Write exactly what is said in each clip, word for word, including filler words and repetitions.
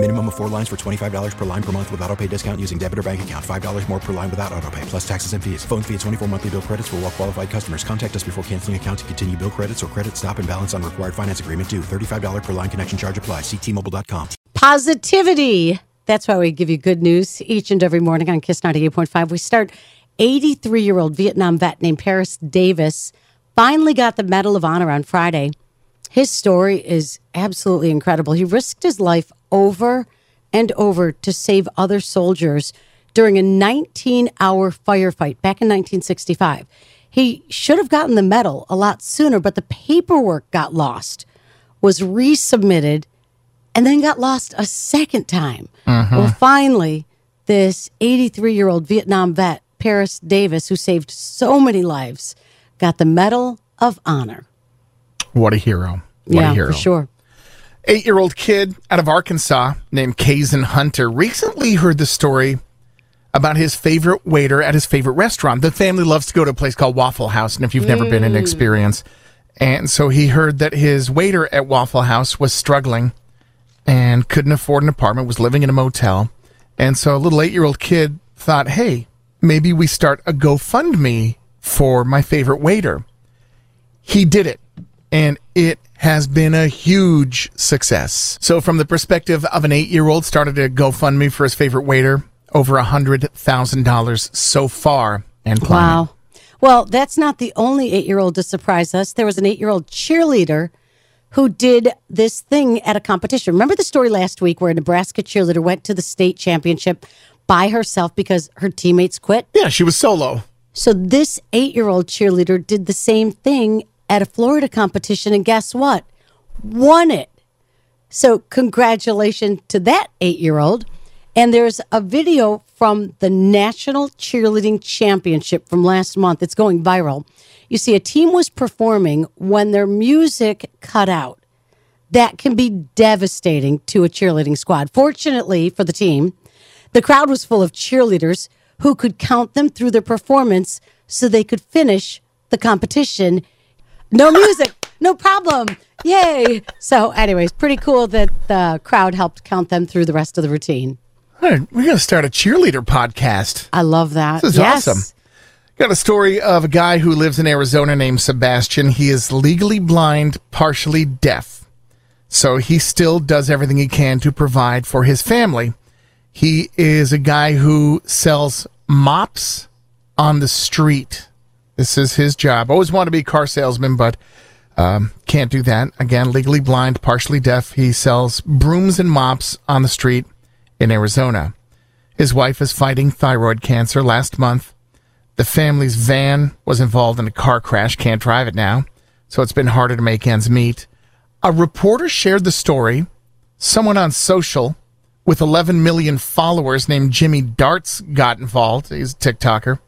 Minimum of four lines for twenty-five dollars per line per month with auto pay discount using debit or bank account. five dollars more per line without auto pay, plus taxes and fees. Phone fee at twenty-four monthly bill credits for all well qualified customers. Contact us before canceling account to continue bill credits or credit stop and balance on required finance agreement due. thirty-five dollars per line connection charge applies. See T Mobile dot com. Positivity. That's why we give you good news each and every morning on Kiss ninety-eight point five. We start. eighty-three-year-old Vietnam vet named Paris Davis finally got the Medal of Honor on Friday. His story is absolutely incredible. He risked his life over and over to save other soldiers during a nineteen-hour firefight back in nineteen sixty-five. He should have gotten the medal a lot sooner, but the paperwork got lost, was resubmitted, and then got lost a second time. Uh-huh. Well, finally, this eighty-three-year-old Vietnam vet, Paris Davis, who saved so many lives, got the Medal of Honor. What a hero. What yeah, a hero. For sure. Eight-year-old kid out of Arkansas named Kazan Hunter recently heard the story about his favorite waiter at his favorite restaurant. The family loves to go to a place called Waffle House, and if you've never mm. been, an experience. And so he heard that his waiter at Waffle House was struggling and couldn't afford an apartment, was living in a motel. And so a little eight-year-old kid thought, hey, maybe we start a GoFundMe for my favorite waiter. He did it, and it has been a huge success. So from the perspective of an eight-year-old, started a GoFundMe for his favorite waiter, over one hundred thousand dollars so far, and climbing. Wow. Well, that's not the only eight-year-old to surprise us. There was an eight-year-old cheerleader who did this thing at a competition. Remember the story last week where a Nebraska cheerleader went to the state championship by herself because her teammates quit? Yeah, she was solo. So this eight-year-old cheerleader did the same thing at a Florida competition, and guess what? Won it. So congratulations to that eight-year-old. And there's a video from the National Cheerleading Championship from last month. It's going viral. You see, a team was performing when their music cut out. That can be devastating to a cheerleading squad. Fortunately for the team, the crowd was full of cheerleaders who could count them through their performance so they could finish the competition. No music, no problem. Yay. So anyways, pretty cool that the crowd helped count them through the rest of the routine. All right, we're going to start a cheerleader podcast. I love that. This is yes. awesome. Got a story of a guy who lives in Arizona named Sebastian. He is legally blind, partially deaf. So he still does everything he can to provide for his family. He is a guy who sells mops on the street. This is his job. Always wanted to be a car salesman, but um, can't do that. Again, legally blind, partially deaf. He sells brooms and mops on the street in Arizona. His wife is fighting thyroid cancer. Last month, the family's van was involved in a car crash. Can't drive it now, so it's been harder to make ends meet. A reporter shared the story. Someone on social with eleven million followers named Jimmy Darts got involved. He's a TikToker.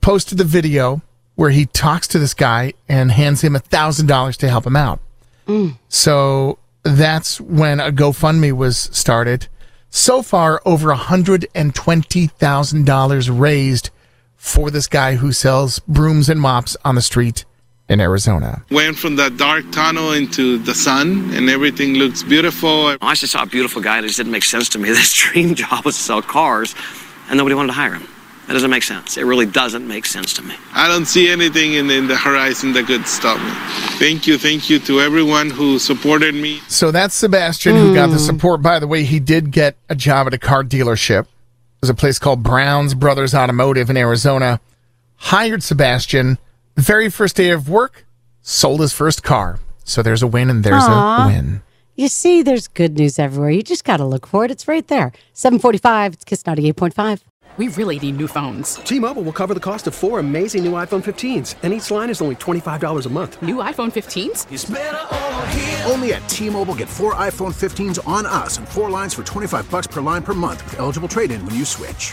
Posted the video where he talks to this guy and hands him one thousand dollars to help him out. Mm. So that's when a GoFundMe was started. So far, over one hundred twenty thousand dollars raised for this guy who sells brooms and mops on the street in Arizona. Went from that dark tunnel into the sun, and everything looks beautiful. I just saw a beautiful guy, and it just didn't make sense to me. This dream job was to sell cars, and nobody wanted to hire him. That doesn't make sense. It really doesn't make sense to me. I don't see anything in, in the horizon that could stop me. Thank you, thank you to everyone who supported me. So that's Sebastian mm. who got the support. By the way, he did get a job at a car dealership. There's a place called Brown's Brothers Automotive in Arizona. Hired Sebastian. The very first day of work, sold his first car. So there's a win and there's Aww. a win. You see, there's good news everywhere. You just got to look for it. It's right there. seven forty-five, it's Kiss ninety-eight point five. We really need new phones. T-Mobile will cover the cost of four amazing new iPhone fifteens, and each line is only twenty-five dollars a month. New iPhone fifteens? It's better over here. Only at T-Mobile, get four iPhone fifteens on us and four lines for twenty-five dollars per line per month with eligible trade-in when you switch.